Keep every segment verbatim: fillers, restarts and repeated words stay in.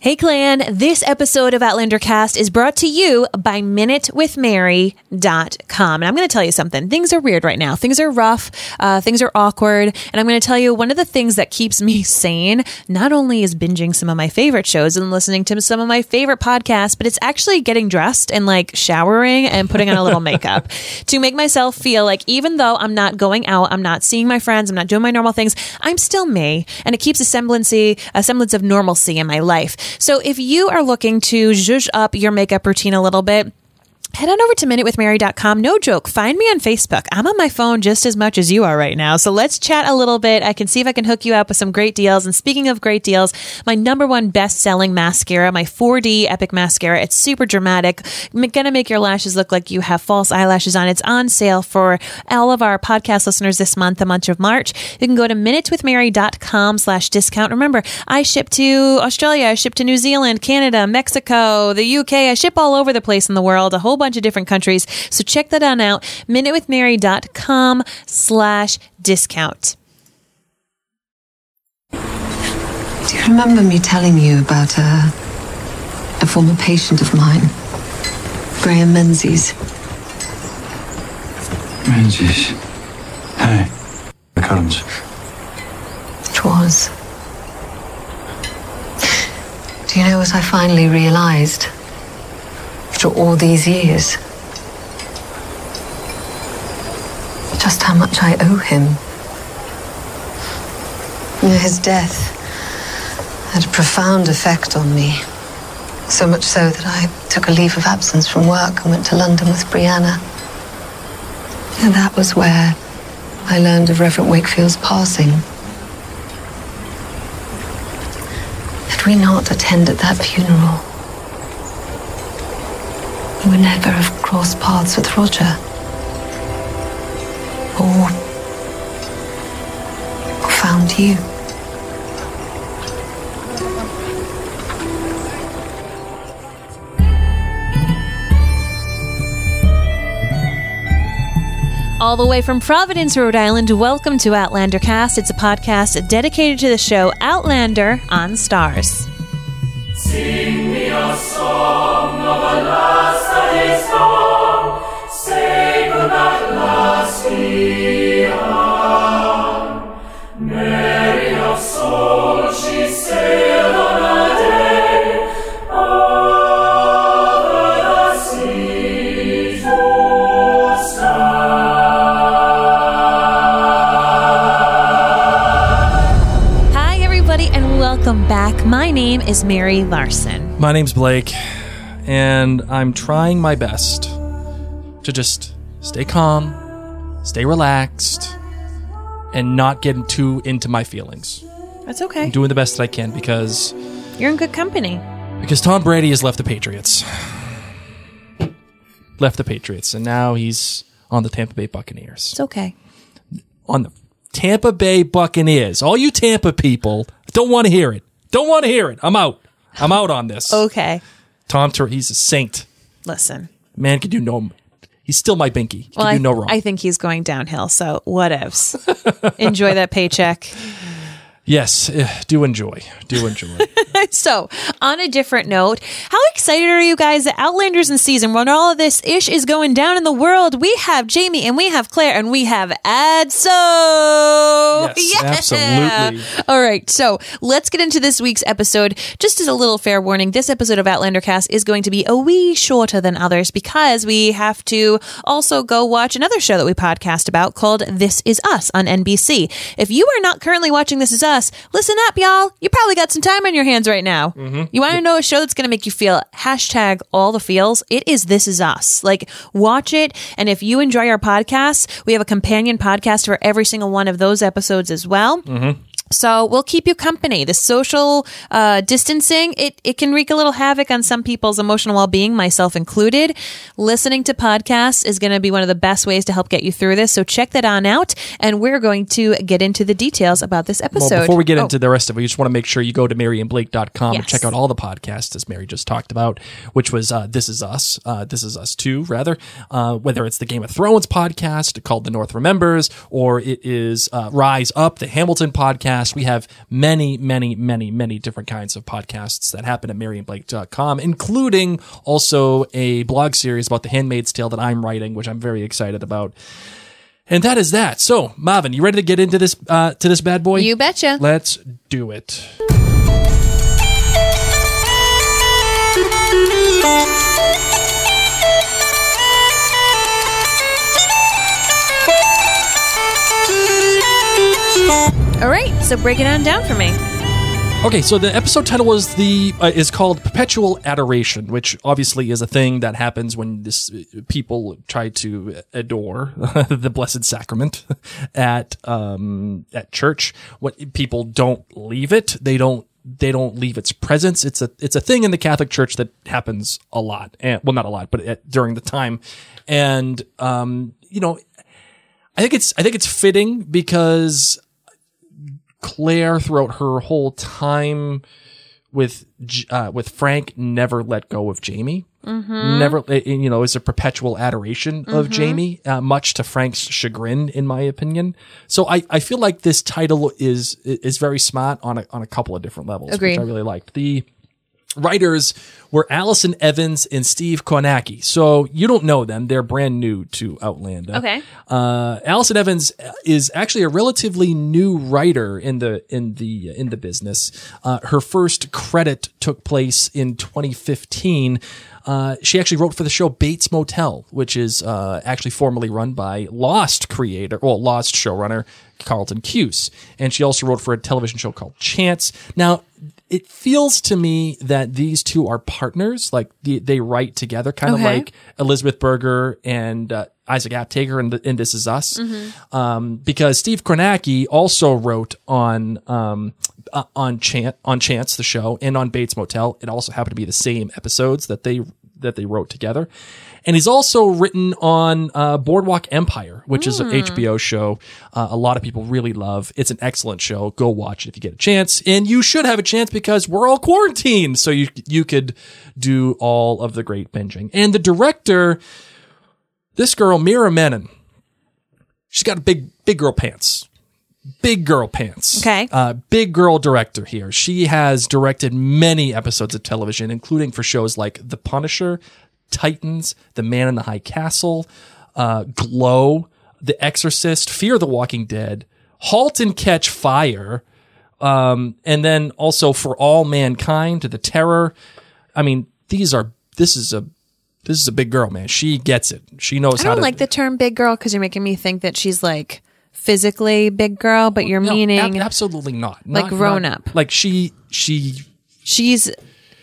Hey clan, this episode of OutlanderCast is brought to you by Minute With Mary dot com. And I'm going to tell you something. Things are weird right now. Things are rough. Uh, things are awkward. And I'm going to tell you one of the things that keeps me sane, not only is binging some of my favorite shows and listening to some of my favorite podcasts, but it's actually getting dressed and like showering and putting on a little makeup to make myself feel like even though I'm not going out, I'm not seeing my friends, I'm not doing my normal things, I'm still me. And it keeps a semblance, a semblance of normalcy in my life. So if you are looking to zhuzh up your makeup routine a little bit, head on over to Minute With Mary dot com. No joke. Find me on Facebook. I'm on my phone just as much as you are right now. So let's chat a little bit. I can see if I can hook you up with some great deals. And speaking of great deals, my number one best-selling mascara, my four D Epic Mascara. It's super dramatic. Going to make your lashes look like you have false eyelashes on. It's on sale for all of our podcast listeners this month, the month of March. You can go to Minute With Mary dot com slash discount. Remember, I ship to Australia. I ship to New Zealand, Canada, Mexico, the U K. I ship all over the place in the world. A whole bunch of different countries. So check that on out. Minute With Mary dot com slash discount. Do you remember me telling you about a, a former patient of mine? Graham Menzies. Menzies? No. McCollum's. It was. Do you know what I finally realized? After all these years, just how much I owe him. You know, his death had a profound effect on me, so much so that I took a leave of absence from work and went to London with Brianna. And that was where I learned of Reverend Wakefield's passing. Had we not attended that funeral, we would never have crossed paths with Roger. Or, or found you. All the way from Providence, Rhode Island, welcome to OutlanderCast. It's a podcast dedicated to the show Outlander on Starz. Sing me a song of a lass that is gone, save for that lass we are. Mary of soul, she sailed on a day over the seas of stars. Hi, everybody, and welcome back. My name is Mary Larson. My name's Blake. And I'm trying my best to just stay calm, stay relaxed, and not get too into my feelings. That's okay. I'm doing the best that I can because... You're in good company. Because Tom Brady has left the Patriots. Left the Patriots, and now he's on the Tampa Bay Buccaneers. It's okay. On the Tampa Bay Buccaneers. All you Tampa people, don't want to hear it. Don't want to hear it. I'm out. I'm out on this. Okay. Tom, he's a saint. Listen. Man can do no... He's still my binky. He well, can do no I, wrong. I think he's going downhill, so whatevs. Enjoy that paycheck. Yes, do enjoy. Do enjoy. So, on a different note, how excited are you guys that Outlander's in season when all of this ish is going down in the world? We have Jamie, and we have Claire, and we have Adso. Yes, yeah. Absolutely. All right, so let's get into this week's episode. Just as a little fair warning, this episode of OutlanderCast is going to be a wee shorter than others because we have to also go watch another show that we podcast about called This Is Us on N B C. If you are not currently watching This Is Us, listen up, y'all. You probably got some time on your hands right now. Mm-hmm. You want to know a show that's going to make you feel hashtag all the feels? It is This Is Us. Like, watch it. And if you enjoy our podcast, we have a companion podcast for every single one of those episodes as well. Mm-hmm. So we'll keep you company. The social uh, distancing, it, it can wreak a little havoc on some people's emotional well-being, myself included. Listening to podcasts is going to be one of the best ways to help get you through this. So check that on out. And we're going to get into the details about this episode. Well, before we get oh. into the rest of it, we just want to make sure you go to Mary and Blake dot com yes. and check out all the podcasts, as Mary just talked about, which was uh, This Is Us, uh, This Is Us two, rather. Uh, whether it's the Game of Thrones podcast called The North Remembers, or it is uh, Rise Up, the Hamilton podcast, podcast. We have many, many, many, many different kinds of podcasts that happen at mary and blake dot com, including also a blog series about The Handmaid's Tale that I'm writing, which I'm very excited about. And that is that. So, Marvin, you ready to get into this uh, to this bad boy? You betcha. Let's do it. All right, so break it on down for me. Okay, so the episode title was the uh, is called Perpetual Adoration, which obviously is a thing that happens when this uh, people try to adore the Blessed Sacrament at um at church. What people don't leave it, they don't they don't leave its presence. It's a it's a thing in the Catholic Church that happens a lot, and, well, not a lot, but at, during the time, and um you know, I think it's I think it's fitting because Claire, throughout her whole time with uh, with Frank, never let go of Jamie. Mm-hmm. Never, you know, is a perpetual adoration of mm-hmm. Jamie, uh, much to Frank's chagrin, in my opinion. So I, I feel like this title is is very smart on a, on a couple of different levels, Agreed. Which I really liked. The writers were Allison Evans and Steve Kornacki. So you don't know them. They're brand new to Outlander. Okay. Uh, Allison Evans is actually a relatively new writer in the, in the, in the business. Uh, her first credit took place in twenty fifteen. Uh, she actually wrote for the show Bates Motel, which is uh, actually formerly run by Lost creator, well, Lost showrunner Carlton Cuse. And she also wrote for a television show called Chance. Now, it feels to me that these two are partners, like the, they write together, kind of okay. like Elizabeth Berger and uh, Isaac Aptaker in, the, in This Is Us, mm-hmm. um, because Steve Kornacki also wrote on um, uh, on Chan- on Chance, the show, and on Bates Motel. It also happened to be the same episodes that they that they wrote together. And he's also written on uh, Boardwalk Empire, which mm. is an H B O show uh, a lot of people really love. It's an excellent show. Go watch it if you get a chance. And you should have a chance because we're all quarantined. So you you could do all of the great binging. And the director, this girl, Mira Menon, she's got big, big girl pants. Big girl pants. Okay. Uh, big girl director here. She has directed many episodes of television, including for shows like The Punisher, Titans, The Man in the High Castle, uh, Glow, The Exorcist, Fear the Walking Dead, Halt and Catch Fire, um, and then also For All Mankind, The Terror. I mean, these are this is a this is a big girl, man. She gets it. She knows how to. I don't like the term "big girl" because you're making me think that she's like physically big girl, but you're no, meaning ab- absolutely not, not like grown not, up. Like she she she's.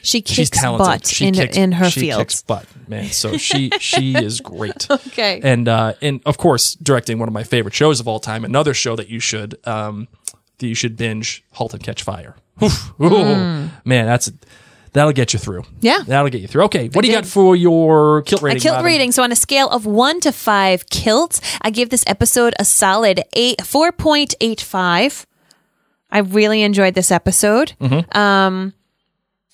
She kicks butt she in, kicks, in her she field. She kicks butt, man. So she she is great. Okay. And, uh, and of course, directing one of my favorite shows of all time, another show that you should um, that you should binge, Halt and Catch Fire. Mm. Man, that's that'll get you through. Yeah. That'll get you through. Okay, what I do you did. got for your kilt rating? A kilt Robin? rating. So on a scale of one to five kilts, I give this episode a solid eight, four point eight five. I really enjoyed this episode. Mm-hmm. Um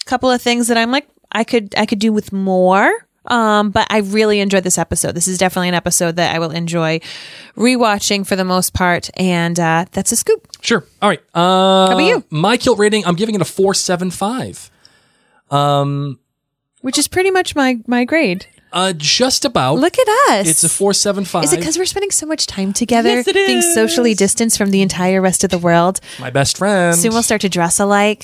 Couple of things that I'm like, I could I could do with more, um, but I really enjoyed this episode. This is definitely an episode that I will enjoy rewatching for the most part, and uh, that's a scoop. Sure. All right. Uh, How about you? My kilt rating, I'm giving it a four seven five, um, which is pretty much my my grade. Uh, just about. Look at us. It's a four seven five. Is it because we're spending so much time together? Yes, it is. Being socially distanced from the entire rest of the world. My best friend. Soon we'll start to dress alike.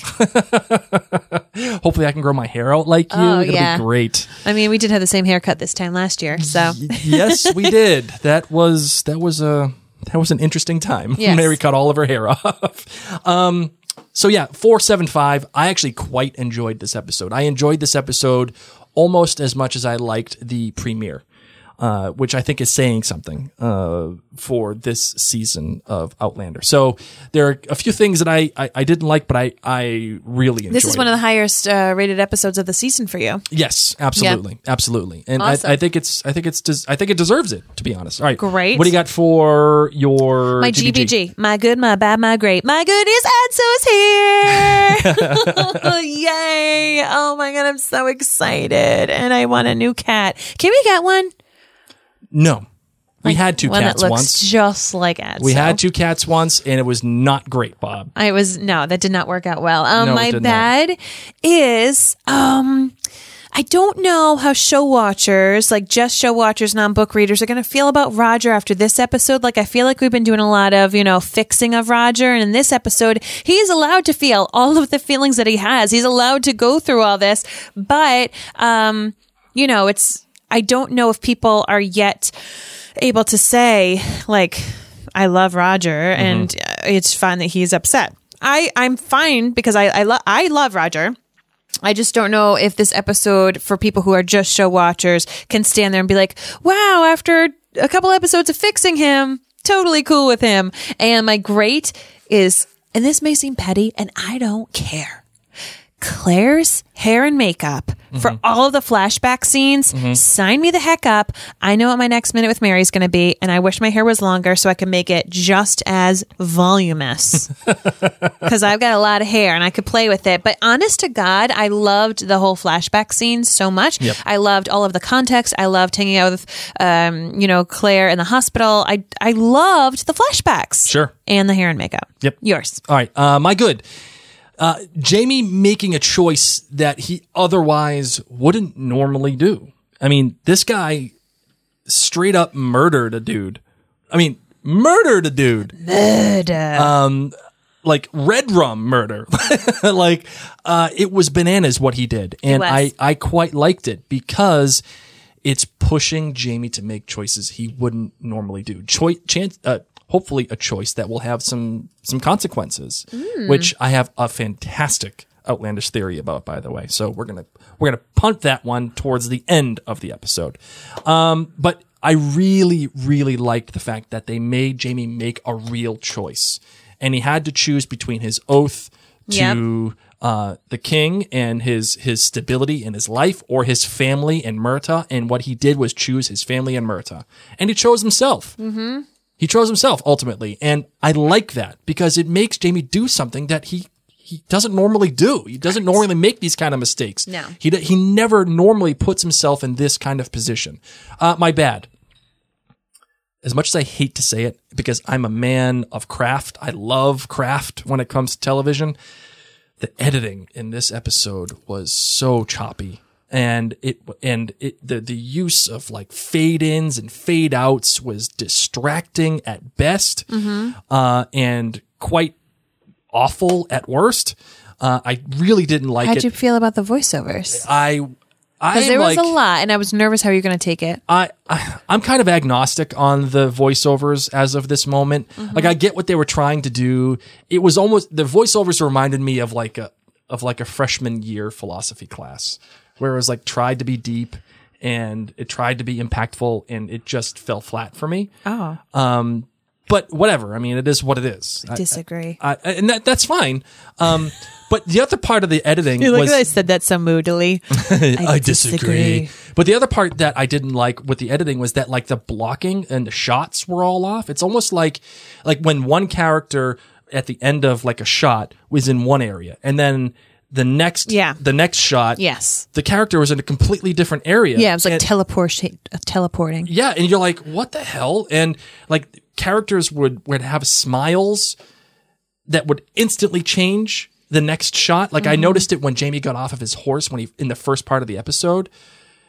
Hopefully I can grow my hair out like you. Oh, It'll yeah. be great. I mean, we did have the same haircut this time last year, so. Yes, we did. That was, that was a, that was an interesting time. Yes. Mary cut all of her hair off. Um, so yeah, four seven five. I actually quite enjoyed this episode. I enjoyed this episode almost as much as I liked the premiere, uh, which I think is saying something uh, for this season of Outlander. So there are a few things that I, I, I didn't like, but I, I really enjoyed. This is one of the highest uh, rated episodes of the season for you. Yes, absolutely, yeah. absolutely, and awesome. I, I think it's I think it's des- I think it deserves it, to be honest. All right, great. What do you got for your my G B G? My good, my bad, my great. My good is Adso is here. Yay! Oh my god, I'm so excited, and I want a new cat. Can we get one? No. Like we had two cats looks once. Just like Adso. We had two cats once, and it was not great, Bob. I was no, that did not work out well. Um, no, my bad not. is um, I don't know how show watchers, like just show watchers, non book readers, are going to feel about Roger after this episode. Like I feel like we've been doing a lot of you know fixing of Roger, and in this episode, he is allowed to feel all of the feelings that he has. He's allowed to go through all this, but um, you know, it's I don't know if people are yet able to say like I love Roger mm-hmm. and it's fine that he's upset. I I'm fine because I I, lo- I love Roger. I just don't know if this episode for people who are just show watchers can stand there and be like, wow, after a couple episodes of fixing him, totally cool with him. And my great is, and this may seem petty and I don't care, Claire's hair and makeup mm-hmm. for all of the flashback scenes. Mm-hmm. Sign me the heck up. I know what my next Minute with Mary is going to be, and I wish my hair was longer so I can make it just as voluminous because I've got a lot of hair and I could play with it. But honest to God, I loved the whole flashback scene so much. Yep. I loved all of the context. I loved hanging out with, um, you know, Claire in the hospital. I, I loved the flashbacks. Sure. And the hair and makeup. Yep. Yours. All right. Uh, my good. Uh, Jamie making a choice that he otherwise wouldn't normally do. I mean, this guy straight up murdered a dude. I mean, murdered a dude. Murder. Um, like red rum murder. Like, uh, it was bananas what he did. And I, I quite liked it because it's pushing Jamie to make choices he wouldn't normally do. Choice, chance, uh, hopefully a choice that will have some some consequences, mm. which I have a fantastic outlandish theory about, by the way. So we're gonna we're gonna punt that one towards the end of the episode. Um, but I really really liked the fact that they made Jamie make a real choice, and he had to choose between his oath to yep. uh, the king and his his stability in his life, or his family and Murtagh. And what he did was choose his family and Murtagh, and he chose himself. Mm-hmm. He chose himself ultimately, and I like that because it makes Jamie do something that he, he doesn't normally do. He doesn't right. normally make these kind of mistakes. No. He he never normally puts himself in this kind of position. Uh, my bad. As much as I hate to say it, because I'm a man of craft, I love craft when it comes to television, the editing in this episode was so choppy. And it, and it, the, the use of like fade ins and fade outs was distracting at best, mm-hmm. uh, and quite awful at worst. Uh, I really didn't like it. How'd you feel about the voiceovers? I, I, there like, was a lot and I was nervous how you're going to take it. I, I, I'm kind of agnostic on the voiceovers as of this moment. Mm-hmm. Like I get what they were trying to do. It was almost, the voiceovers reminded me of like a, of like a freshman year philosophy class, where it was like tried to be deep and it tried to be impactful and it just fell flat for me. Oh. Um, but whatever. I mean, it is what it is. I disagree. I, I, I, and that, that's fine. Um, but the other part of the editing was... Look at I said that so moodily. I, I disagree. disagree. But the other part that I didn't like with the editing was that like the blocking and the shots were all off. It's almost like like when one character at the end of like a shot was in one area and then... The next, yeah. the next shot, yes. the character was in a completely different area. Yeah, it was like and, teleport, teleporting. Yeah, and you're like, what the hell? And like characters would, would have smiles that would instantly change the next shot. Like mm-hmm. I noticed it when Jamie got off of his horse when he in the first part of the episode.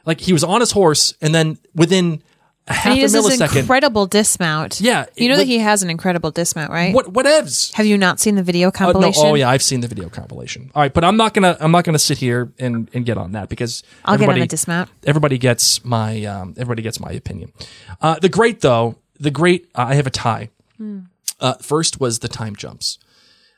Like he was on his horse, and then within a half and he a millisecond, an incredible dismount. Yeah, it, you know like, that he has an incredible dismount, right? What whatevs? Have you not seen the video compilation? Uh, no, oh yeah, I've seen the video compilation. All right, but I'm not gonna I'm not gonna sit here and, and get on that because I'll everybody, get on the dismount. Everybody gets my um, everybody gets my opinion. Uh, the great though, the great. Uh, I have a tie. Hmm. Uh, first was the time jumps.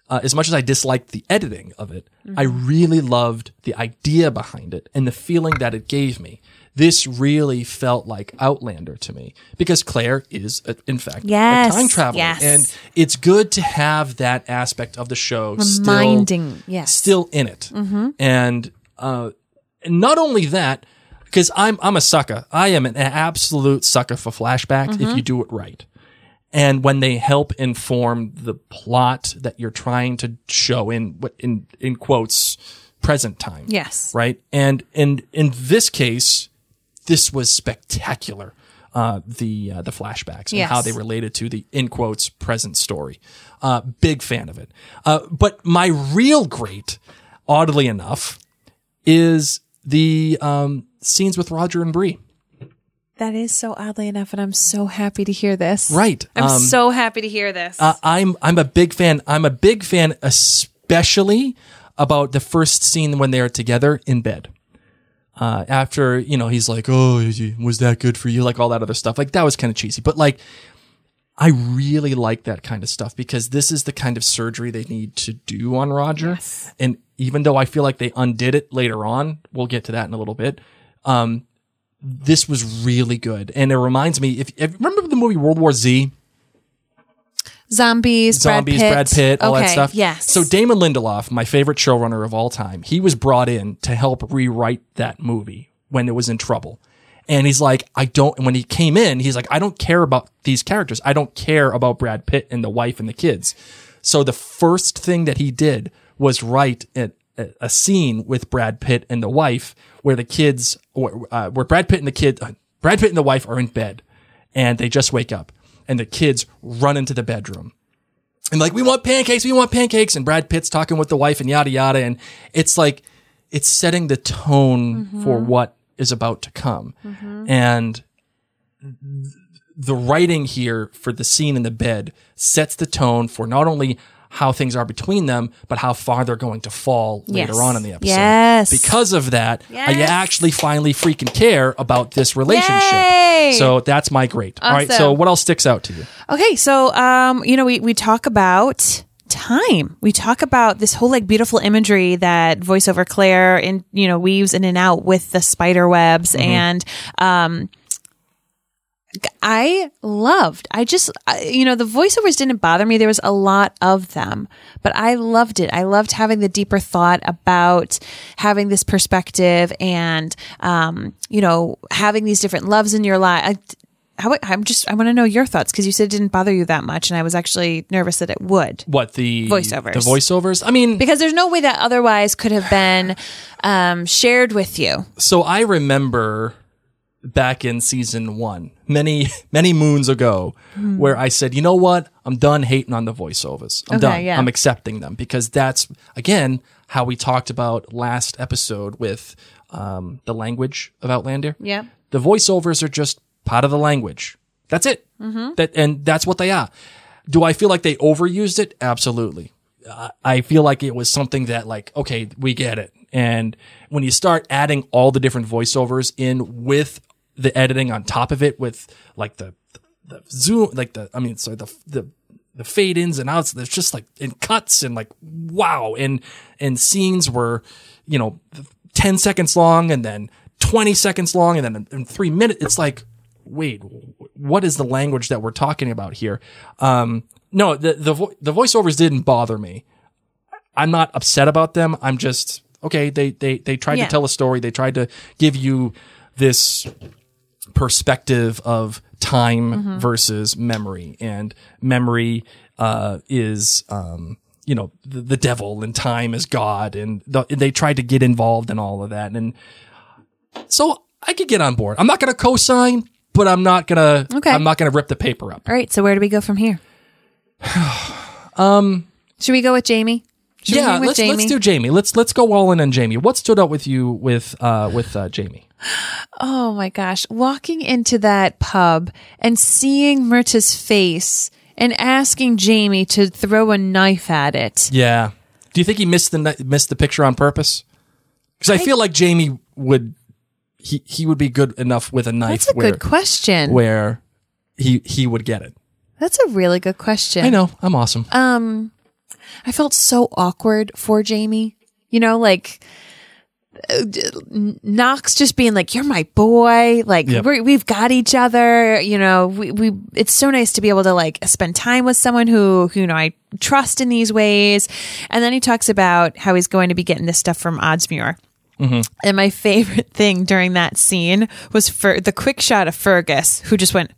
Uh, as much as I disliked the editing of it, mm-hmm. I really loved the idea behind it and the feeling that it gave me. This really felt like Outlander to me because Claire is, a, in fact, yes, a time traveler. Yes. And it's good to have that aspect of the show Reminding, still, yes. still in it. Mm-hmm. And uh, not only that, because I'm, I'm a sucker. I am an absolute sucker for flashbacks mm-hmm. if you do it right. And when they help inform the plot that you're trying to show in, in, in quotes, present time. Yes. Right. And, and in this case, this was spectacular. uh, the uh, the flashbacks and yes. how they related to the, in quotes, present story. Uh, big fan of it. Uh, but my real great, oddly enough, is the um, scenes with Roger and Bree. That is so oddly enough, and I'm so happy to hear this. Right. I'm um, so happy to hear this. Uh, I'm I'm a big fan. I'm a big fan, especially about the first scene when they are together in bed. Uh, after, you know, he's like, oh, was that good for you? Like all that other stuff. Like that was kind of cheesy. But like, I really like that kind of stuff because this is the kind of surgery they need to do on Roger. Yes. And even though I feel like they undid it later on, we'll get to that in a little bit. Um, This was really good, and it reminds me. If, if remember the movie World War Z, zombies, zombies, Brad Pitt, Brad Pitt all okay, that stuff. Yes. So Damon Lindelof, my favorite showrunner of all time, he was brought in to help rewrite that movie when it was in trouble. And he's like, I don't. And when he came in, he's like, I don't care about these characters. I don't care about Brad Pitt and the wife and the kids. So the first thing that he did was write it. a scene with Brad Pitt and the wife where the kids, or, uh, where Brad Pitt and the kid, uh, Brad Pitt and the wife are in bed and they just wake up and the kids run into the bedroom and like, we want pancakes, we want pancakes. And Brad Pitt's talking with the wife and yada, yada. And it's like, it's setting the tone mm-hmm. for what is about to come. Mm-hmm. And th- the writing here for the scene in the bed sets the tone for not only how things are between them, but how far they're going to fall yes. later on in the episode. Yes. Because of that, yes. I actually finally freaking care about this relationship. Yay! So that's my great. Awesome. All right. So what else sticks out to you? Okay. So, um, you know, we, we talk about time. We talk about this whole like beautiful imagery that voiceover Claire in, you know, weaves in and out with the spider webs mm-hmm. and, um, I loved, I just, I, you know, the voiceovers didn't bother me. There was a lot of them, but I loved it. I loved having the deeper thought about having this perspective and, um, you know, having these different loves in your life. I, I'm just, I want to know your thoughts because you said it didn't bother you that much. And I was actually nervous that it would. What, the voiceovers? The voiceovers? I mean, because there's no way that otherwise could have been um, shared with you. So I remember back in season one, many, many moons ago, mm. where I said, you know what? I'm done hating on the voiceovers. I'm okay, done. Yeah. I'm accepting them because that's, again, how we talked about last episode with um, the language of Outlander. Yeah. The voiceovers are just part of the language. That's it. Mm-hmm. That and that's what they are. Do I feel like they overused it? Absolutely. I, I feel like it was something that like, okay, we get it. And when you start adding all the different voiceovers in with the editing on top of it, with like the, the, the zoom, like the, I mean, sorry, the, the, the fade ins and outs, there's just like, and cuts and like, wow. And, and scenes were, you know, ten seconds long and then twenty seconds long and then in three minutes, it's like, wait, what is the language that we're talking about here? Um, no, the, the, vo- the voiceovers didn't bother me. I'm not upset about them. I'm just, okay, they, they, they tried yeah. to tell a story. They tried to give you this perspective of time mm-hmm. versus memory, and memory uh, is, um, you know, the, the devil, and time is God, and, the, and they tried to get involved in all of that, and so I could get on board. I'm not going to co-sign, but I'm not going to. Okay. I'm not going to rip the paper up. All right. So where do we go from here? um, should we go with Jamie? Should yeah, let's Jamie? let's do Jamie. Let's let's go all in on Jamie. What stood out with you with uh, with uh, Jamie? Oh my gosh! Walking into that pub and seeing Murtagh's face and asking Jamie to throw a knife at it. Yeah. Do you think he missed the missed the picture on purpose? Because I, I feel like Jamie would he, he would be good enough with a knife. That's a where, good question. Where he he would get it. That's a really good question. I know. I'm awesome. Um. I felt so awkward for Jamie, you know, like uh, Knox just being like, you're my boy. Like yep. we're, we've got each other, you know, we, we, it's so nice to be able to like spend time with someone who, who, you know, I trust in these ways. And then he talks about how he's going to be getting this stuff from Oddsmuir. Mm-hmm. And my favorite thing during that scene was for the quick shot of Fergus, who just went,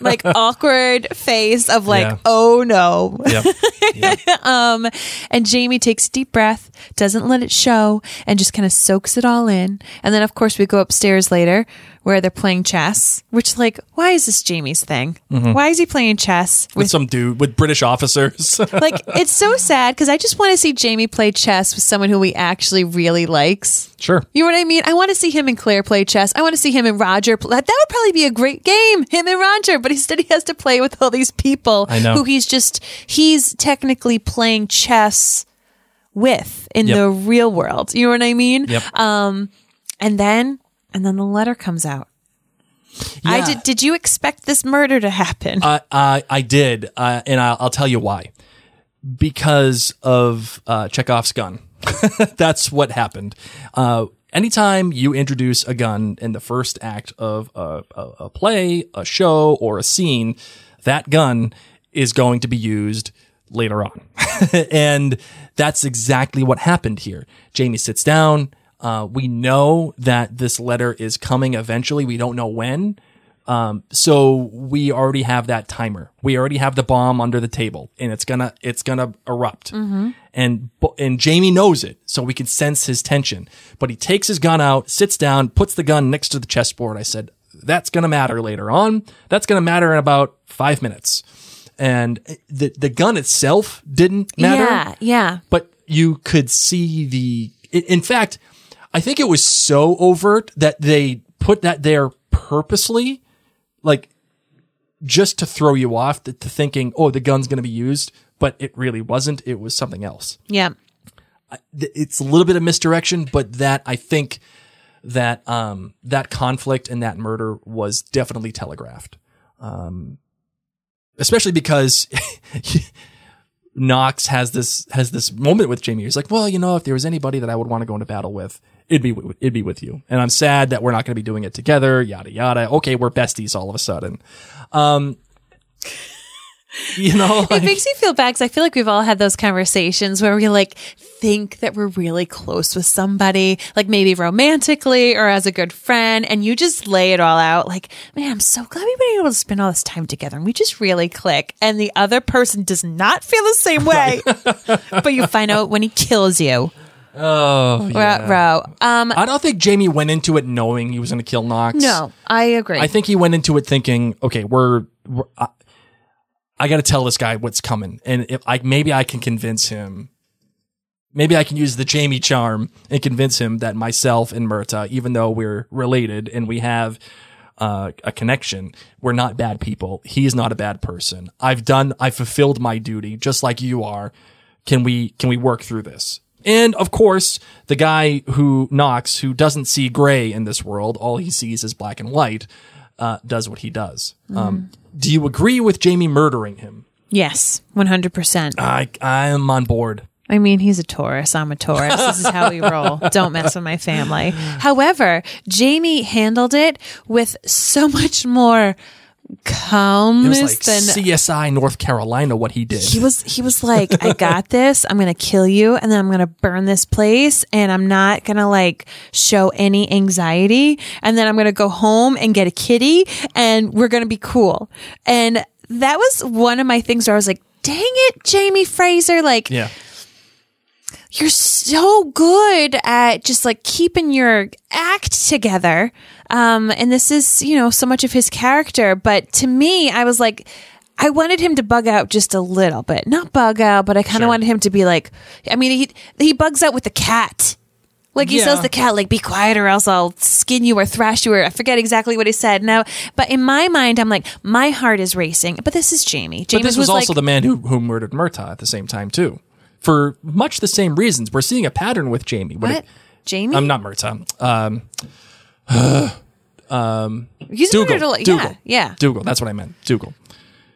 like awkward face of like, yeah. oh no. Yep. Yep. um, and Jamie takes a deep breath, doesn't let it show, and just kind of soaks it all in. And then, of course, we go upstairs later where they're playing chess, which, like, why is this Jamie's thing? Mm-hmm. Why is he playing chess? With, with some dude, with British officers. Like, it's so sad because I just want to see Jamie play chess with someone who we actually really likes. Sure. You know what I mean? I want to see him and Claire play chess. I want to see him and Roger play. That would probably be a great game, him and Roger, but instead he has to play with all these people who he's just, he's technically playing chess with in yep. the real world. You know what I mean? Yep. Um, and then... And then the letter comes out. Yeah. I did. Did you expect this murder to happen? Uh, I I did, uh, and I'll, I'll tell you why. Because of uh, Chekhov's gun. That's what happened. Uh, anytime you introduce a gun in the first act of a, a, a play, a show, or a scene, that gun is going to be used later on, and that's exactly what happened here. Jamie sits down. Uh, we know that this letter is coming eventually. We don't know when. Um, so we already have that timer. We already have the bomb under the table and it's gonna, it's gonna erupt. Mm-hmm. And, and Jamie knows it. So we can sense his tension, but he takes his gun out, sits down, puts the gun next to the chessboard. I said, that's gonna matter later on. That's gonna matter in about five minutes. And the, the gun itself didn't matter. Yeah. Yeah. But you could see the, in fact, I think it was so overt that they put that there purposely, like just to throw you off to, to thinking, oh, the gun's going to be used, but it really wasn't. It was something else. Yeah. It's a little bit of misdirection, but that I think that, um, that conflict and that murder was definitely telegraphed. Um, especially because Knox has this, has this moment with Jamie. He's like, well, you know, if there was anybody that I would want to go into battle with, it'd be, it'd be with you. And I'm sad that we're not going to be doing it together. Yada, yada. Okay. We're besties all of a sudden. Um, you know, like, it makes me feel bad because I feel like we've all had those conversations where we like think that we're really close with somebody, like maybe romantically or as a good friend. And you just lay it all out like, man, I'm so glad we've been able to spend all this time together. And we just really click. And the other person does not feel the same way. Right. But you find out when he kills you. Oh, yeah. Row, row. Um, I don't think Jamie went into it knowing he was going to kill Knox. No, I agree. I think he went into it thinking, okay, we're, we're I, I got to tell this guy what's coming. And if I, maybe I can convince him, maybe I can use the Jamie charm and convince him that myself and Murtagh, even though we're related and we have uh, a connection, we're not bad people. He's not a bad person. I've done, I fulfilled my duty just like you are. Can we, can we work through this? And, of course, the guy who Knox, who doesn't see gray in this world, all he sees is black and white, uh, does what he does. Mm. Um, do you agree with Jamie murdering him? Yes, one hundred percent. I, I am on board. I mean, he's a Taurus. I'm a Taurus. This is how we roll. Don't mess with my family. However, Jamie handled it with so much more... calmness. It was like than, C S I North Carolina, what he did. He was he was like, I got this. I'm going to kill you. And then I'm going to burn this place. And I'm not going to like show any anxiety. And then I'm going to go home and get a kitty. And we're going to be cool. And that was one of my things where I was like, dang it, Jamie Fraser. Like, yeah. You're so good at just like keeping your act together. Um, and this is, you know, so much of his character. But to me, I was like, I wanted him to bug out just a little bit. Not bug out, but I kind of sure. wanted him to be like, I mean, he he bugs out with the cat. Like he yeah. tells the cat, like, be quiet or else I'll skin you or thrash you, or I forget exactly what he said now. But in my mind, I'm like, my heart is racing. But this is Jamie. Jamie but this was, was also like, the man who, who murdered Murtagh at the same time, too. For much the same reasons. We're seeing a pattern with Jamie. What? It, Jamie? I'm um, not Murtagh. Um, uh, um, He's Dougal. Murdered a, yeah, Dougal. Yeah. Dougal. That's what I meant. Dougal.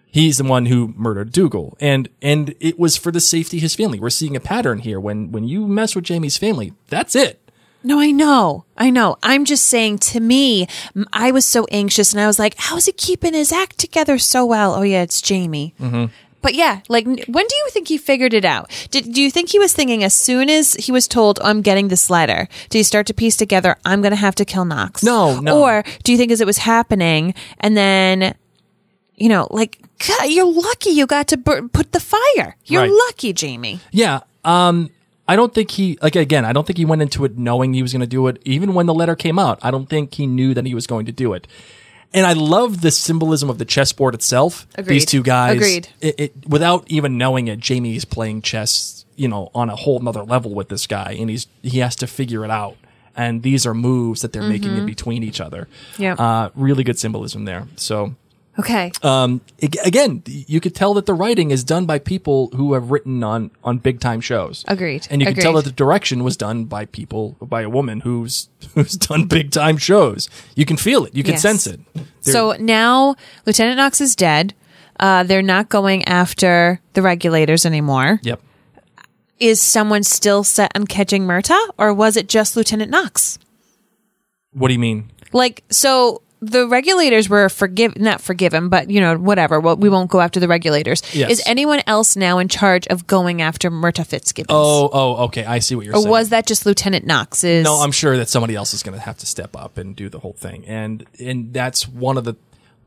He's the one who murdered Dougal. And and it was for the safety of his family. We're seeing a pattern here. When, when you mess with Jamie's family, that's it. No, I know. I know. I'm just saying, to me, I was so anxious. And I was like, how is he keeping his act together so well? Oh, yeah, it's Jamie. Mm-hmm. But yeah, like, when do you think he figured it out? Did, do you think he was thinking as soon as he was told, oh, I'm getting this letter, do you start to piece together, I'm going to have to kill Knox? No, no. Or do you think as it was happening and then, you know, like, God, you're lucky you got to bur- put the fire. You're right. Lucky, Jamie. Yeah. Um, I don't think he, like, again, I don't think he went into it knowing he was going to do it. Even when the letter came out, I don't think he knew that he was going to do it. And I love the symbolism of the chessboard itself. Agreed. These two guys. Agreed. It, it, without even knowing it, Jamie is playing chess, you know, on a whole nother level with this guy. And he's he has to figure it out. And these are moves that they're mm-hmm. making in between each other. Yeah. Uh, really good symbolism there. So. Okay. Um, again, you could tell that the writing is done by people who have written on, on big time shows. Agreed. And you could tell that the direction was done by people, by a woman who's, who's done big time shows. You can feel it. You can yes. sense it. They're- so now Lieutenant Knox is dead. Uh, they're not going after the regulators anymore. Yep. Is someone still set on catching Murtagh, or was it just Lieutenant Knox? What do you mean? Like, so. The regulators were forgive, not forgiven, but, you know, whatever. Well, we won't go after the regulators. Yes. Is anyone else now in charge of going after Murtagh Fitzgibbons? Oh, oh, okay. I see what you're or saying. Or was that just Lieutenant Knox's? No, I'm sure that somebody else is going to have to step up and do the whole thing. And and that's one of the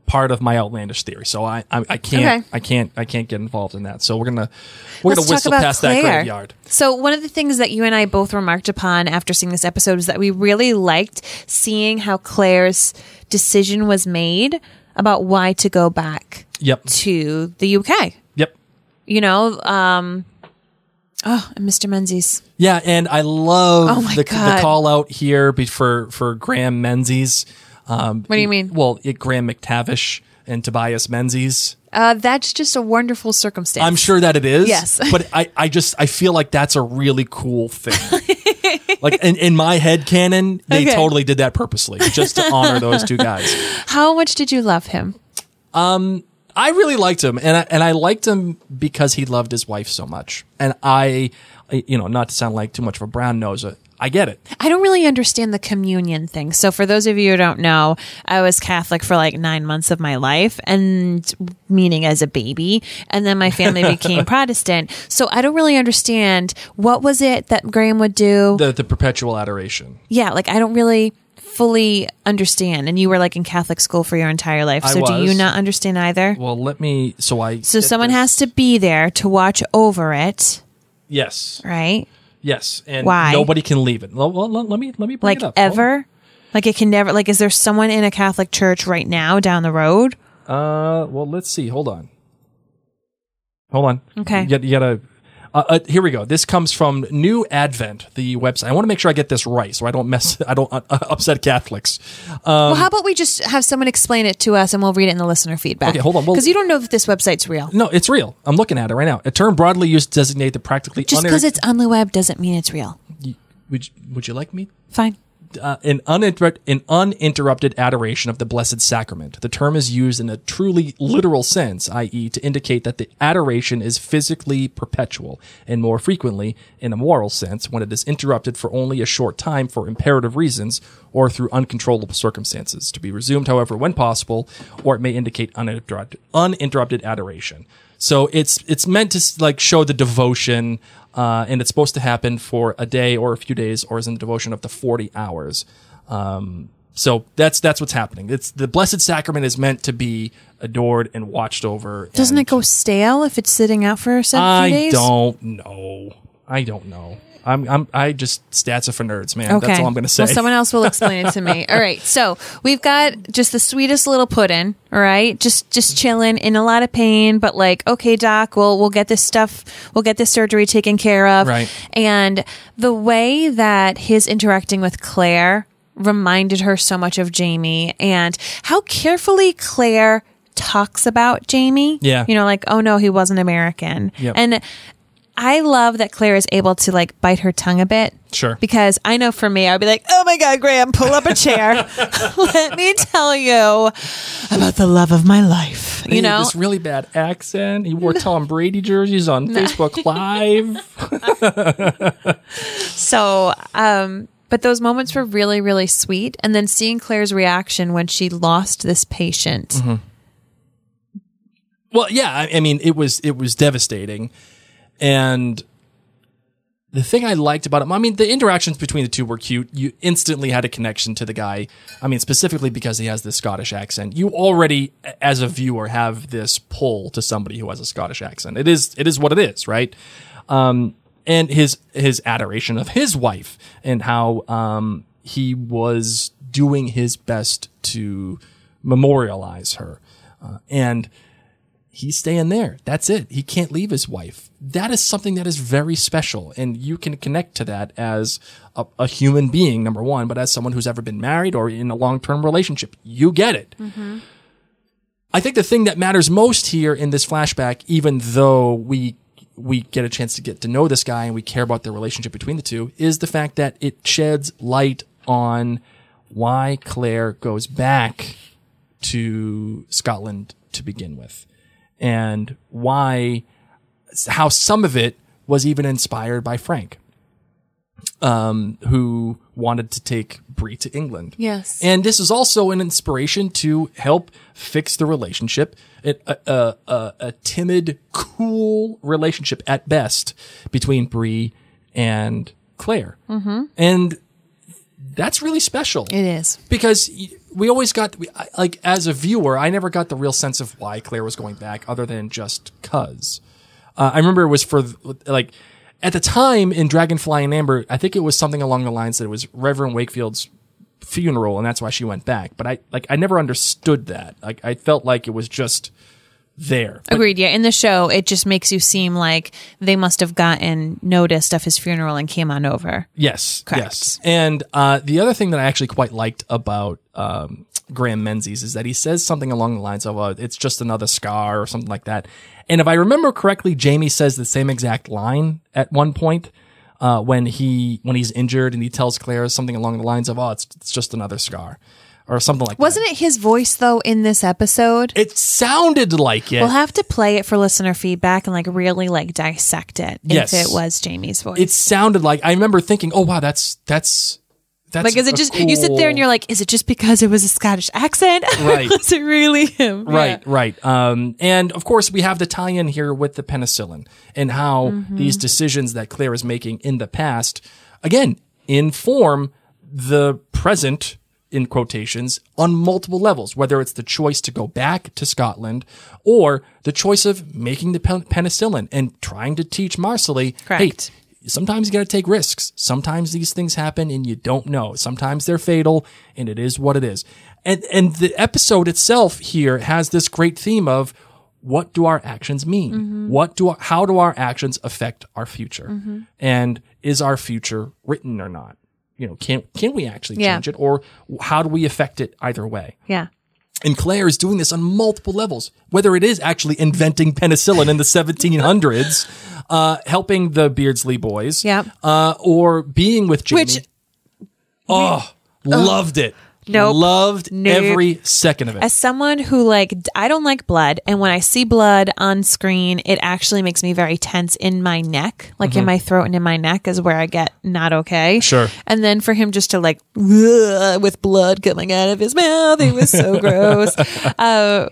part of my outlandish theory. So I I, I can't okay. I can't I can't get involved in that. So we're gonna we're Let's gonna whistle past Claire. That graveyard. So one of the things that you and I both remarked upon after seeing this episode is that we really liked seeing how Claire's decision was made about why to go back yep. to the U K. Yep. You know, um, oh, and Mister Menzies. Yeah, and I love oh the, the call out here for, for Graham Menzies. Um, what do you mean? Well, it, Graham McTavish and Tobias Menzies. Uh, that's just a wonderful circumstance. I'm sure that it is. Yes. But I, I just, I feel like that's a really cool thing. Like, in, in my head canon, they okay. totally did that purposely, just to honor those two guys. How much did you love him? Um, I really liked him, and I, and I liked him because he loved his wife so much. And I, you know, not to sound like too much of a brown noser, I get it. I don't really understand the communion thing. So for those of you who don't know, I was Catholic for like nine months of my life, and meaning as a baby. And then my family became Protestant. So I don't really understand, what was it that Graham would do? The, the perpetual adoration. Yeah. Like, I don't really fully understand. And you were like in Catholic school for your entire life. So do you not understand either? Well, let me, so I. So someone this. has to be there to watch over it. Yes. Right. Yes, and Why? nobody can leave it. Well, let, let me let me bring like it up. Like ever, like it can never. Like, is there someone in a Catholic church right now down the road? Uh, well, let's see. Hold on, hold on. Okay, you, you gotta. Uh, uh, here we go. This comes from New Advent, the website. I want to make sure I get this right, so I don't mess. I don't uh, upset Catholics. Um, well, how about we just have someone explain it to us, and we'll read it in the listener feedback. Okay, hold on, because well, you don't know if this website's real. No, it's real. I'm looking at it right now. A term broadly used to designate the practically just because uninter- it's on the web doesn't mean it's real. You, would Would you like me? Fine. Uh, an, uninter- an uninterrupted adoration of the Blessed Sacrament. The term is used in a truly literal sense, that is to indicate that the adoration is physically perpetual, and more frequently, in a moral sense, when it is interrupted for only a short time for imperative reasons or through uncontrollable circumstances, to be resumed, however, when possible, or it may indicate uninterrupted, uninterrupted adoration. So it's it's meant to like show the devotion, uh, and it's supposed to happen for a day or a few days, or is in the devotion up to forty hours. Um, so that's that's what's happening. It's the Blessed Sacrament is meant to be adored and watched over. Doesn't and, it go stale if it's sitting out for seven days? I don't know. I don't know. I'm, I'm, I just stats are for nerds, man. Okay. That's all I'm going to say. Well, someone else will explain it to me. All right. So we've got just the sweetest little puddin'. All right. Just, just chilling in a lot of pain, but like, okay, doc, we'll, we'll get this stuff. We'll get this surgery taken care of. Right. And the way that his interacting with Claire reminded her so much of Jamie, and how carefully Claire talks about Jamie. Yeah. You know, like, oh no, he wasn't American. Yep. And I love that Claire is able to like bite her tongue a bit. Sure. Because I know for me, I'd be like, oh my God, Graham, pull up a chair. Let me tell you about the love of my life. You he know? Had this really bad accent. He wore Tom Brady jerseys on Facebook Live. So, um, but those moments were really, really sweet. And then seeing Claire's reaction when she lost this patient. Mm-hmm. Well, yeah, I, I mean, it was it was devastating. And the thing I liked about it, I mean, the interactions between the two were cute. You instantly had a connection to the guy. I mean, specifically because he has this Scottish accent. You already, as a viewer, have this pull to somebody who has a Scottish accent. It is it is what it is, right? Um, and his his adoration of his wife and how um, he was doing his best to memorialize her. Uh, and he's staying there. That's it. He can't leave his wife. That is something that is very special. And you can connect to that as a, a human being, number one, but as someone who's ever been married or in a long-term relationship, you get it. Mm-hmm. I think the thing that matters most here in this flashback, even though we we get a chance to get to know this guy and we care about the relationship between the two, is the fact that it sheds light on why Claire goes back to Scotland to begin with, and why, how some of it was even inspired by Frank, um, who wanted to take Bree to England. Yes. And this is also an inspiration to help fix the relationship, a, a, a, a timid, cool relationship at best between Bree and Claire. Mm-hmm. And that's really special. It is. Because we always got, we, like, as a viewer, I never got the real sense of why Claire was going back other than just cuz. Uh, I remember it was for, like, at the time in Dragonfly and Amber, I think it was something along the lines that it was Reverend Wakefield's funeral, and that's why she went back. But I, like, I never understood that. Like, I felt like it was just there. But, agreed. Yeah. In the show, it just makes you seem like they must have gotten noticed of his funeral and came on over. Yes. Correct. Yes. And uh, the other thing that I actually quite liked about um, Graham Menzies is that he says something along the lines of, uh, it's just another scar or something like that. And if I remember correctly, Jamie says the same exact line at one point uh, when he when he's injured, and he tells Claire something along the lines of, oh, it's, it's just another scar. Or something like that. Wasn't it his voice, though, in this episode? It sounded like it. We'll have to play it for listener feedback and, like, really, like, dissect it. Yes. If it was Jamie's voice. It sounded like, I remember thinking, oh, wow, that's, that's, that's like, is it just, cool... you sit there and you're like, is it just because it was a Scottish accent? Right. Is it really him? Right, yeah. Right. Um, and, of course, we have the tie-in here with the penicillin and how mm-hmm. these decisions that Claire is making in the past, again, inform the present, in quotations, on multiple levels, whether it's the choice to go back to Scotland or the choice of making the pen- penicillin and trying to teach Marcelly, correct. Hey, sometimes you got to take risks. Sometimes these things happen and you don't know. Sometimes they're fatal, and it is what it is. And and the episode itself here has this great theme of what do our actions mean? Mm-hmm. What do our, how do our actions affect our future? Mm-hmm. And is our future written or not? You know, can can we actually change yeah. it, or how do we affect it either way? Yeah. And Claire is doing this on multiple levels, whether it is actually inventing penicillin in the seventeen hundreds, uh, helping the Beardsley boys, yep. uh, or being with Jamie. Which, oh, we, loved it. Nope. Loved nope. every second of it. As someone who, like, I don't like blood, and when I see blood on screen, it actually makes me very tense in my neck, like mm-hmm. in my throat and in my neck is where I get not okay. Sure. And then for him just to, like, with blood coming out of his mouth, it was so gross. Uh,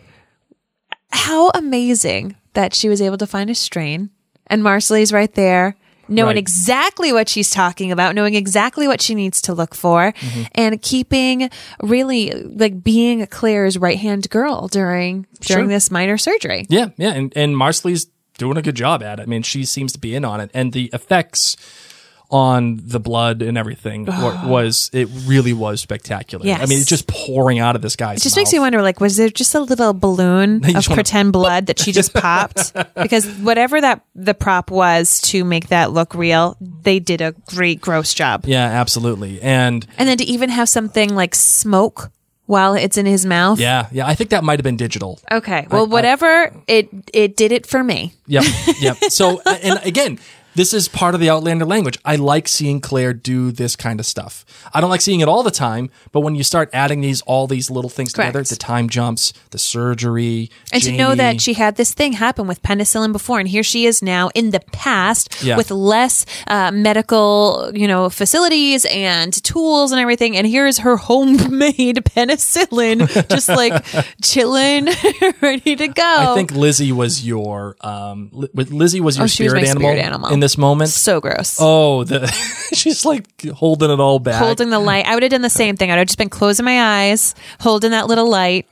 how amazing that she was able to find a strain, and Marcelly's right there. Knowing right. exactly what she's talking about, knowing exactly what she needs to look for, mm-hmm. and keeping really, like, being Claire's right-hand girl during during sure. this minor surgery. Yeah, yeah, and, and Marcelly's doing a good job at it. I mean, she seems to be in on it, and the effects on the blood and everything was, it really was spectacular. Yes. I mean, it's just pouring out of this guy's mouth. It just mouth. makes me wonder, like, was there just a little balloon of pretend to... blood that she just popped? Because whatever that the prop was to make that look real, they did a great, gross job. Yeah, absolutely. And and then to even have something like smoke while it's in his mouth. Yeah, yeah. I think that might have been digital. Okay. Well, I, whatever, I, it, it did it for me. Yep, yep. So, and again... This is part of the Outlander language. I like seeing Claire do this kind of stuff. I don't like seeing it all the time, but when you start adding these, all these little things Correct. Together, the time jumps, the surgery, and Jamie. To know that she had this thing happen with penicillin before, and here she is now in the past yeah. with less uh, medical, you know, facilities and tools and everything, and here is her homemade penicillin, just like chilling, ready to go. I think Lizzie was your um, Lizzie was your oh, spirit, was animal spirit animal. In this moment, so gross. Oh, the, she's like holding it all back, holding the light. I would have done the same thing. I'd have just been closing my eyes, holding that little light.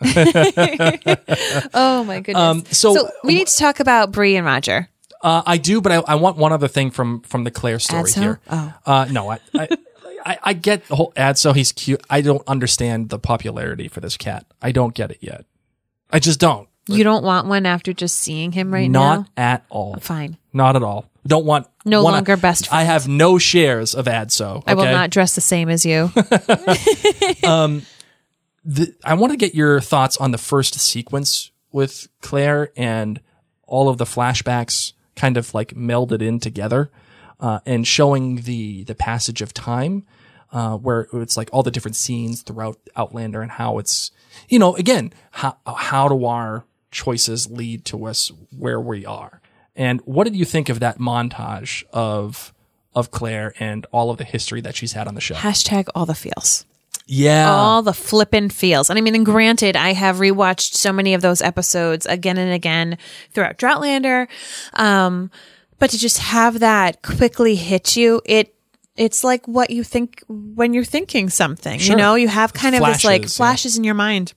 Oh my goodness! Um, so, so we need to talk about Bree and Roger. Uh, I do, but I, I want one other thing from from the Claire story Adso? Here. Oh. Uh, no, I I, I I get the whole Adso. He's cute. I don't understand the popularity for this cat. I don't get it yet. I just don't. You don't want one after just seeing him right now? Not at all. Fine. Not at all. Don't want no one longer I, best friend. I have no shares of Adso. Okay? I will not dress the same as you. um, the, I want to get your thoughts on the first sequence with Claire and all of the flashbacks kind of like melded in together uh, and showing the, the passage of time uh, where it's like all the different scenes throughout Outlander and how it's, you know, again, how, how do our choices lead to us where we are? And what did you think of that montage of of Claire and all of the history that she's had on the show? Hashtag all the feels. Yeah. All the flippin' feels. And I mean, and granted, I have rewatched so many of those episodes again and again throughout Droughtlander. Um, but to just have that quickly hit you, it it's like what you think when you're thinking something. Sure. You know, you have kind flashes, of this like flashes yeah. in your mind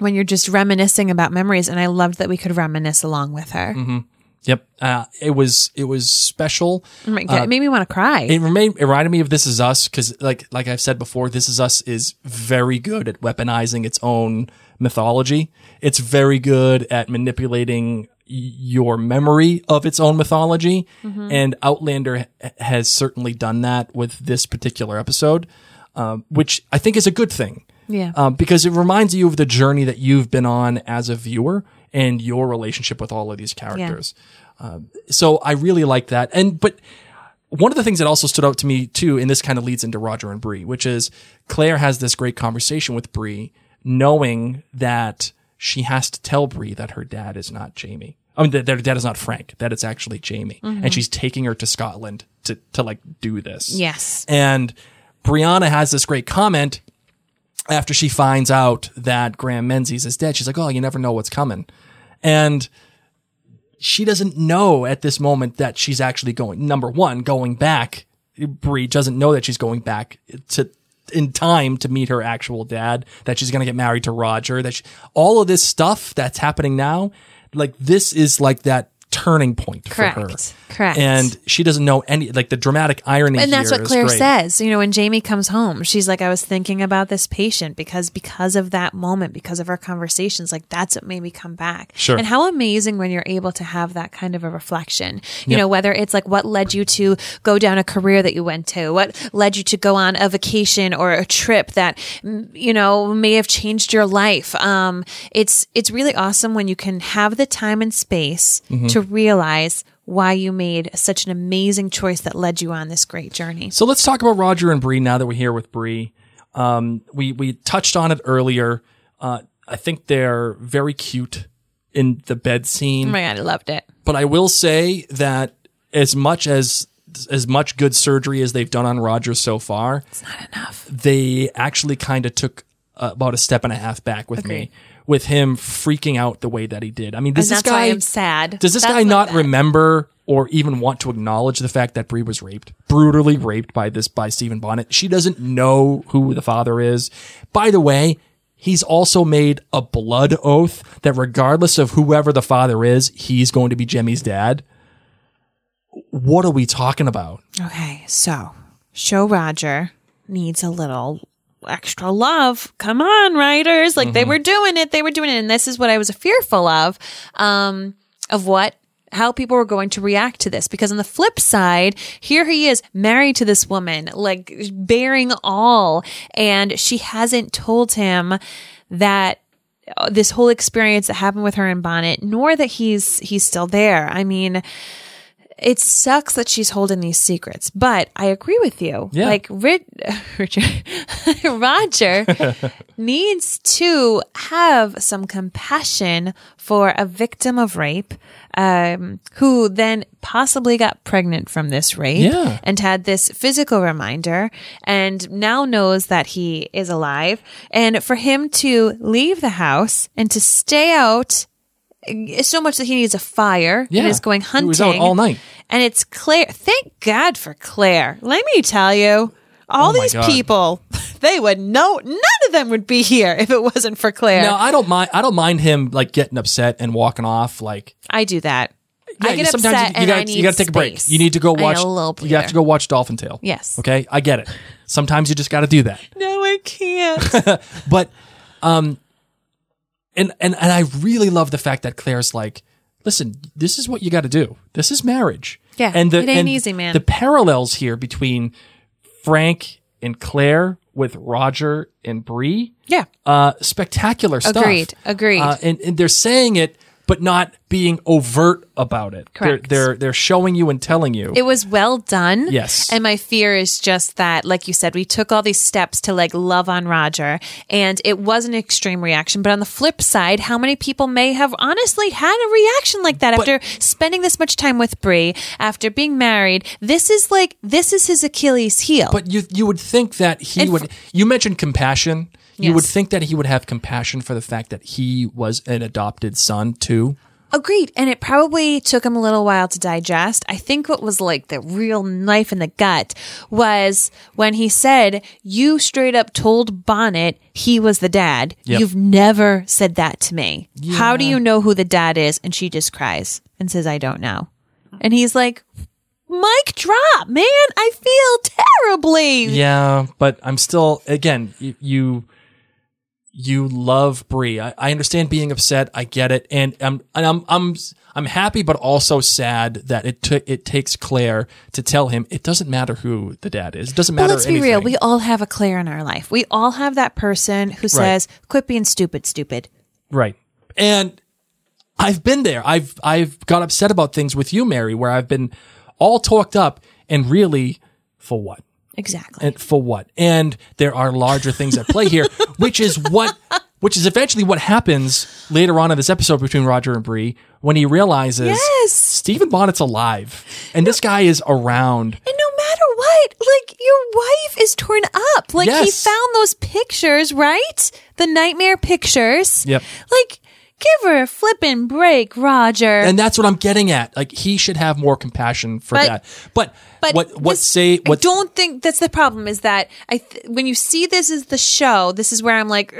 when you're just reminiscing about memories. And I loved that we could reminisce along with her. Mm-hmm. Yep. Uh, it was, it was special. Oh my God, uh, it made me want to cry. It, remained, it reminded me of This Is Us. Cause like, like I've said before, This Is Us is very good at weaponizing its own mythology. It's very good at manipulating your memory of its own mythology. Mm-hmm. And Outlander has certainly done that with this particular episode, um, which I think is a good thing. Yeah. Um, because it reminds you of the journey that you've been on as a viewer and your relationship with all of these characters. Yeah. Um, so I really like that. And, but one of the things that also stood out to me too, and this kind of leads into Roger and Bree, which is Claire has this great conversation with Bree, knowing that she has to tell Bree that her dad is not Jamie. I mean, that their dad is not Frank, that it's actually Jamie. Mm-hmm. And she's taking her to Scotland to, to like do this. Yes. And Brianna has this great comment after she finds out that Graham Menzies is dead. She's like, oh, you never know what's coming. And she doesn't know at this moment that she's actually going, number one, going back. Bree doesn't know that she's going back to in time to meet her actual dad, that she's going to get married to Roger, that she, all of this stuff that's happening now, like this is like that turning point Correct. For her. Correct. And she doesn't know any, like the dramatic irony and here that's what Claire says. You know, when Jamie comes home, she's like, I was thinking about this patient because because of that moment, because of our conversations, like that's what made me come back. Sure. And how amazing when you're able to have that kind of a reflection. You yep. know, whether it's like what led you to go down a career that you went to, what led you to go on a vacation or a trip that, you know, may have changed your life. Um, it's, it's really awesome when you can have the time and space mm-hmm. to realize why you made such an amazing choice that led you on this great journey. So let's talk about Roger and Bree now that we're here with Bree. Um, we, we touched on it earlier. Uh, I think they're very cute in the bed scene. Oh my God, I loved it. But I will say that as much as, as much good surgery as they've done on Roger so far, it's not enough. They actually kind of took uh, about a step and a half back with okay. me. With him freaking out the way that he did. I mean, does this guy, I'm sad. Does this that's guy not that. Remember or even want to acknowledge the fact that Bree was raped, brutally raped by this, by Stephen Bonnet? She doesn't know who the father is. By the way, he's also made a blood oath that regardless of whoever the father is, he's going to be Jimmy's dad. What are we talking about? Okay, so show Roger needs a little extra love. Come on, writers. Like mm-hmm. they were doing it. They were doing it. And this is what I was fearful of, um, of what, how people were going to react to this. Because on the flip side, here he is married to this woman, like bearing all. And she hasn't told him that this whole experience that happened with her and Bonnet, nor that he's, he's still there. I mean, It sucks that she's holding these secrets, but I agree with you. Yeah. Like, Rid- Richard, Roger needs to have some compassion for a victim of rape, um, who then possibly got pregnant from this rape yeah. and had this physical reminder and now knows that he is alive. And for him to leave the house and to stay out so much that he needs a fire yeah. and is going hunting. He was out all night. And it's Claire. Thank God for Claire. Let me tell you, all oh these God. people, they would know, none of them would be here if it wasn't for Claire. No, I don't mind. I don't mind him like getting upset and walking off. Like I do that. Yeah, I get sometimes upset you, you and gotta, I need You got to take space. a break. You need to go watch. You have to go watch Dolphin Tale. Yes. Okay, I get it. Sometimes you just got to do that. No, I can't. But, um. And, and and I really love the fact that Claire's like, listen, this is what you got to do. This is marriage. Yeah, and the, it ain't and easy, man. The parallels here between Frank and Claire with Roger and Bree. Yeah. Uh, spectacular stuff. Agreed, agreed. Uh, and, and they're saying it, but not being overt about it. Correct. They're, they're, they're showing you and telling you. It was well done. Yes. And my fear is just that, like you said, we took all these steps to like love on Roger, and it was an extreme reaction. But on the flip side, how many people may have honestly had a reaction like that but, after spending this much time with Bree, after being married? This is like, this is his Achilles heel. But you, you would think that he and would, f- you mentioned compassion. Yes. You would think that he would have compassion for the fact that he was an adopted son too. Agreed. And it probably took him a little while to digest. I think what was like the real knife in the gut was when he said, you straight up told Bonnet he was the dad. Yep. You've never said that to me. Yeah. How do you know who the dad is? And she just cries and says, I don't know. And he's like, mic drop, man. I feel terribly. Yeah. But I'm still, again, y- you... You love Bree. I, I understand being upset. I get it, and I'm and I'm I'm I'm happy, but also sad that it took it takes Claire to tell him it doesn't matter who the dad is. It doesn't matter. But let's anything. be real. We all have a Claire in our life. We all have that person who says, right. "Quit being stupid, stupid." Right. And I've been there. I've I've got upset about things with you, Mary, where I've been all talked up, and really, for what? Exactly. And for what? And there are larger things at play here, which is what, which is eventually what happens later on in this episode between Roger and Bree when he realizes yes. Stephen Bonnet's alive and no, this guy is around. And no matter what, like your wife is torn up. Like yes. he found those pictures, right? The nightmare pictures. Yep. Like give her a flippin' break, Roger. And that's what I'm getting at. Like he should have more compassion for but, that. But but what what this, say? What I don't think that's the problem. Is that I th- when you see this as the show, this is where I'm like,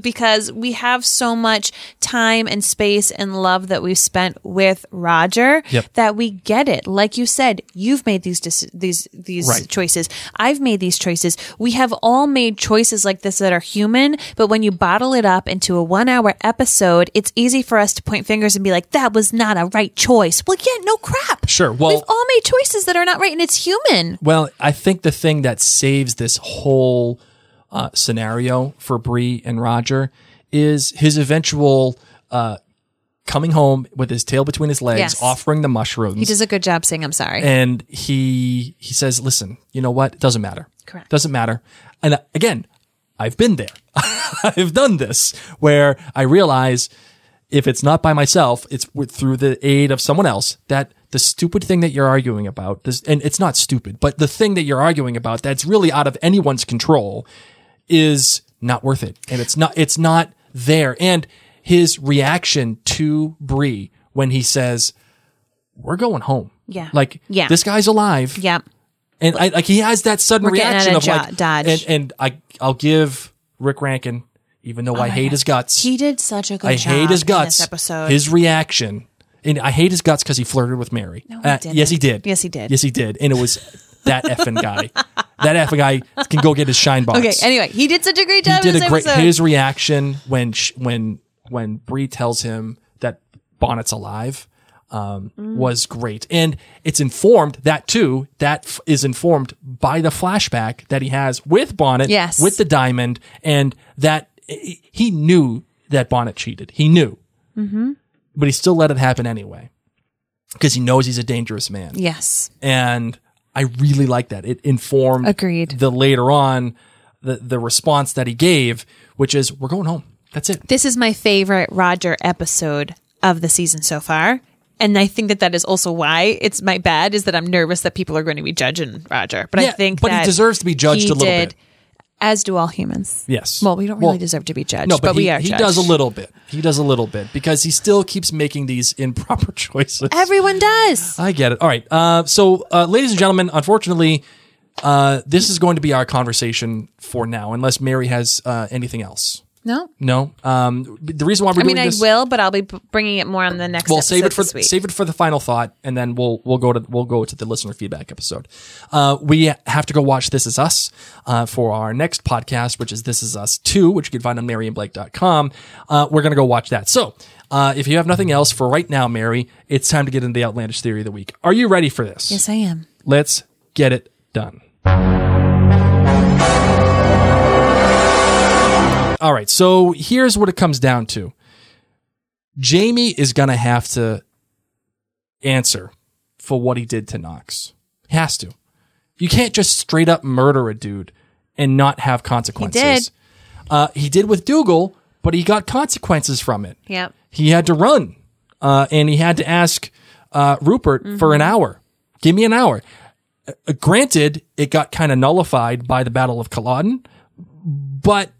because we have so much time and space and love that we've spent with Roger yep. that we get it. Like you said, you've made these dis- these these right. choices. I've made these choices. We have all made choices like this that are human. But when you bottle it up into a one hour episode, it's easy for us to point fingers and be like, that was not a right choice. Well, yeah, no crap. Sure. Well, we've all made choices that are not right, and it's human. Well, I think the thing that saves this whole uh, scenario for Bree and Roger is his eventual uh, coming home with his tail between his legs, yes. offering the mushrooms. He does a good job saying, I'm sorry. And he he says, listen, you know what? It doesn't matter. Correct. Doesn't matter. And uh, again, I've been there. I've done this where I realize if it's not by myself, it's with, through the aid of someone else that the stupid thing that you're arguing about, this, and it's not stupid, but the thing that you're arguing about that's really out of anyone's control is not worth it. And it's not, it's not there. And his reaction to Bree when he says, we're going home. Yeah. Like yeah. this guy's alive. Yeah. And I, like he has that sudden We're reaction of jo- like, dodge. and, and I, I'll give Rick Rankin, even though oh I hate God. his guts. He did such a good I job hate his guts, in this episode. His reaction, and I hate his guts because he flirted with Mary. No, he uh, didn't. Yes, he did. Yes, he did. Yes, he did. And it was that effing guy. That effing guy can go get his shine box. Okay. Anyway, he did such a great job. He did in this a great. Episode. His reaction when sh- when when Bree tells him that Bonnet's alive. Um, mm. was great. And it's informed that too, that f- is informed by the flashback that he has with Bonnet, yes. with the diamond, and that he knew that Bonnet cheated. He knew, mm-hmm. but he still let it happen anyway. because he knows he's a dangerous man. Yes. And I really like that. It informed Agreed. the later on, the, the response that he gave, which is, we're going home. That's it. This is my favorite Roger episode of the season so far. And I think that that is also why it's my bad is that I'm nervous that people are going to be judging Roger. But yeah, I think but that he deserves to be judged a little did, bit. As do all humans. Yes. Well, we don't really well, deserve to be judged, no, but, but he, we are he judged. He does a little bit. He does a little bit because he still keeps making these improper choices. Everyone does. I get it. All right. Uh, so, uh, ladies and gentlemen, unfortunately, uh, this is going to be our conversation for now, unless Mary has uh, anything else. No, no. Um, the reason why we're I doing mean, I this, will, but I'll be bringing it more on the next. We'll episode save it for this week. Save it for the final thought, and then we'll we'll go to we'll go to the listener feedback episode. Uh, we have to go watch This Is Us uh, for our next podcast, which is This Is Us two, which you can find on Mary and Blake dot com. Uh, we're gonna go watch that. So, uh, if you have nothing else for right now, Mary, it's time to get into the outlandish theory of the week. Are you ready for this? Yes, I am. Let's get it done. All right, so here's what it comes down to. Jamie is going to have to answer for what he did to Knox. He has to. You can't just straight up murder a dude and not have consequences. He did. Uh, he did with Dougal, but he got consequences from it. Yeah. He had to run, uh, and he had to ask uh, Rupert mm-hmm. for an hour. Give me an hour. Uh, granted, it got kind of nullified by the Battle of Culloden, but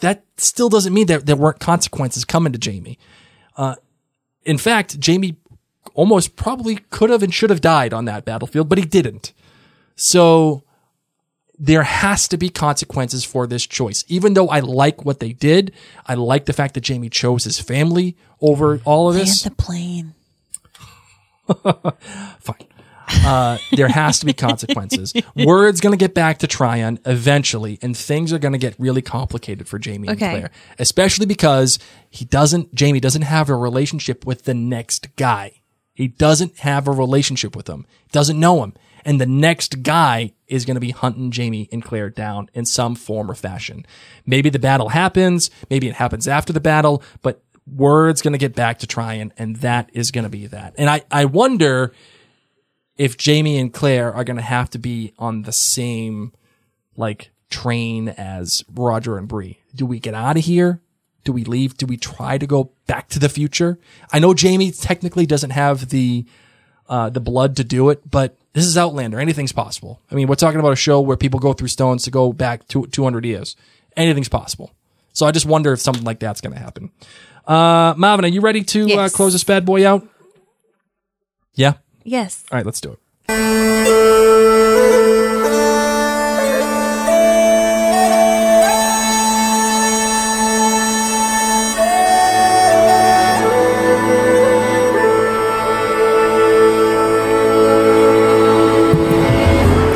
that still doesn't mean that there weren't consequences coming to Jamie. Uh, in fact, Jamie almost probably could have and should have died on that battlefield, but he didn't. So there has to be consequences for this choice. Even though I like what they did, I like the fact that Jamie chose his family over all of this. Land the plane. Fine. Uh, there has to be consequences. Word's going to get back to Tryon eventually, and things are going to get really complicated for Jamie okay. and Claire, especially because he doesn't. Jamie doesn't have a relationship with the next guy. He doesn't have a relationship with him. Doesn't know him, and the next guy is going to be hunting Jamie and Claire down in some form or fashion. Maybe the battle happens. Maybe it happens after the battle, but Word's going to get back to Tryon, and that is going to be that. And I, I wonder if Jamie and Claire are going to have to be on the same like train as Roger and Bree. Do we get out of here? Do we leave? Do we try to go back to the future? I know Jamie technically doesn't have the uh, the blood to do it, but this is Outlander. Anything's possible. I mean, we're talking about a show where people go through stones to go back to two hundred years. Anything's possible. So I just wonder if something like that's going to happen. Uh, Marvin, are you ready to yes. uh, close this bad boy out? Yeah. Yes. All right, let's do it.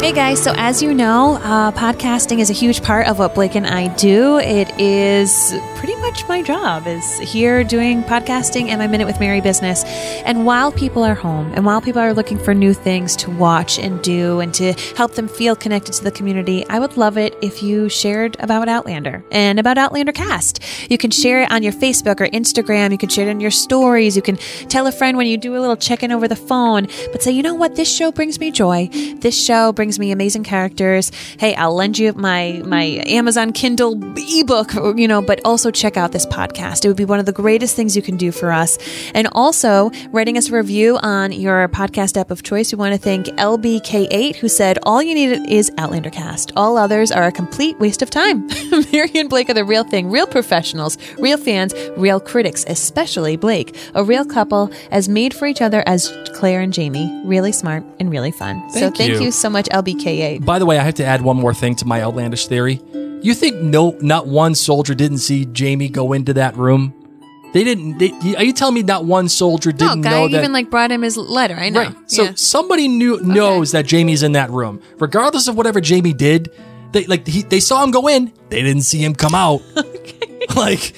Hey guys, so as you know, uh, podcasting is a huge part of what Blake and I do. It is pretty my job is here doing podcasting and my Minute with Mary business. And while people are home and while people are looking for new things to watch and do and to help them feel connected to the community, I would love it if you shared about Outlander and about Outlander Cast. You can share it on your Facebook or Instagram. You can share it in your stories. You can tell a friend when you do a little check-in over the phone, but say, you know what? This show brings me joy. This show brings me amazing characters. Hey, I'll lend you my, my Amazon Kindle ebook, you know, but also check out this podcast. It would be one of the greatest things you can do for us. And also writing us a review on your podcast app of choice. We want to thank L B K eight, who said, all you need is OutlanderCast. All others are a complete waste of time. Mary and Blake are the real thing, real professionals, real fans, real critics, especially Blake, a real couple as made for each other as Claire and Jamie. Really smart and really fun. Thank so thank you. you so much, L B K eight. By the way, I have to add one more thing to my outlandish theory. You think no, not one soldier didn't see Jamie go into that room? They didn't. They, are you telling me not one soldier didn't no, guy know that? Even like brought him his letter. I know. Right. So yeah. somebody knew knows okay. that Jamie's in that room, regardless of whatever Jamie did. They like he, they saw him go in. They didn't see him come out. Okay. Like,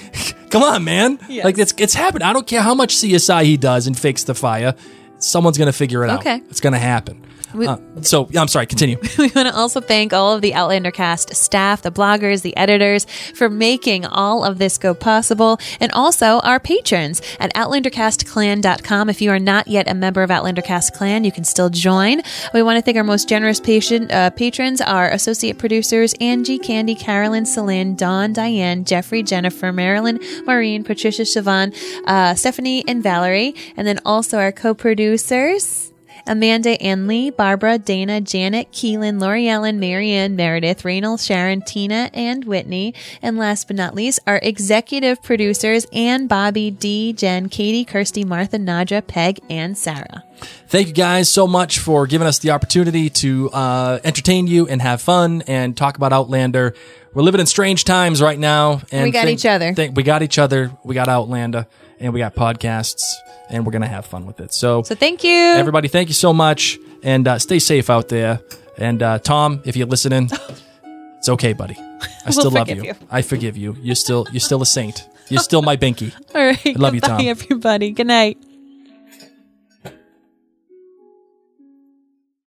come on, man. Yes. Like it's it's happened. I don't care how much C S I he does and fakes the fire. Someone's gonna figure it okay. out. Okay. It's gonna happen. We, uh, so I'm sorry, continue. We want to also thank all of the Outlander cast staff, the bloggers, the editors for making all of this go possible, and also our patrons at Outlander Cast Clan dot com. If you are not yet a member of OutlanderCast Clan, you can still join. We want to thank our most generous patron, uh, patrons, our associate producers, Angie, Candy, Carolyn, Celine, Dawn, Diane, Jeffrey, Jennifer, Marilyn, Maureen, Patricia, Siobhan, uh, Stephanie, and Valerie, and then also our co-producers, Amanda, Ann Lee, Barbara, Dana, Janet, Keelan, Lori Ellen, Marianne, Meredith, Raynal, Sharon, Tina, and Whitney. And last but not least, our executive producers, Ann, Bobby, Dee, Jen, Katie, Kirsty, Martha, Nadja, Peg, and Sarah. Thank you guys so much for giving us the opportunity to uh, entertain you and have fun and talk about Outlander. We're living in strange times right now. And we got think, each other. Think, we got each other. We got Outlander. And we got podcasts. And we're going to have fun with it. So, so thank you. Everybody, thank you so much. And uh, stay safe out there. And uh, Tom, if you're listening, it's okay, buddy. I still we'll love you. you. I forgive you. You're still, you're still a saint. You're still my binky. All right. I love you, Tom. Bye, everybody. Good night.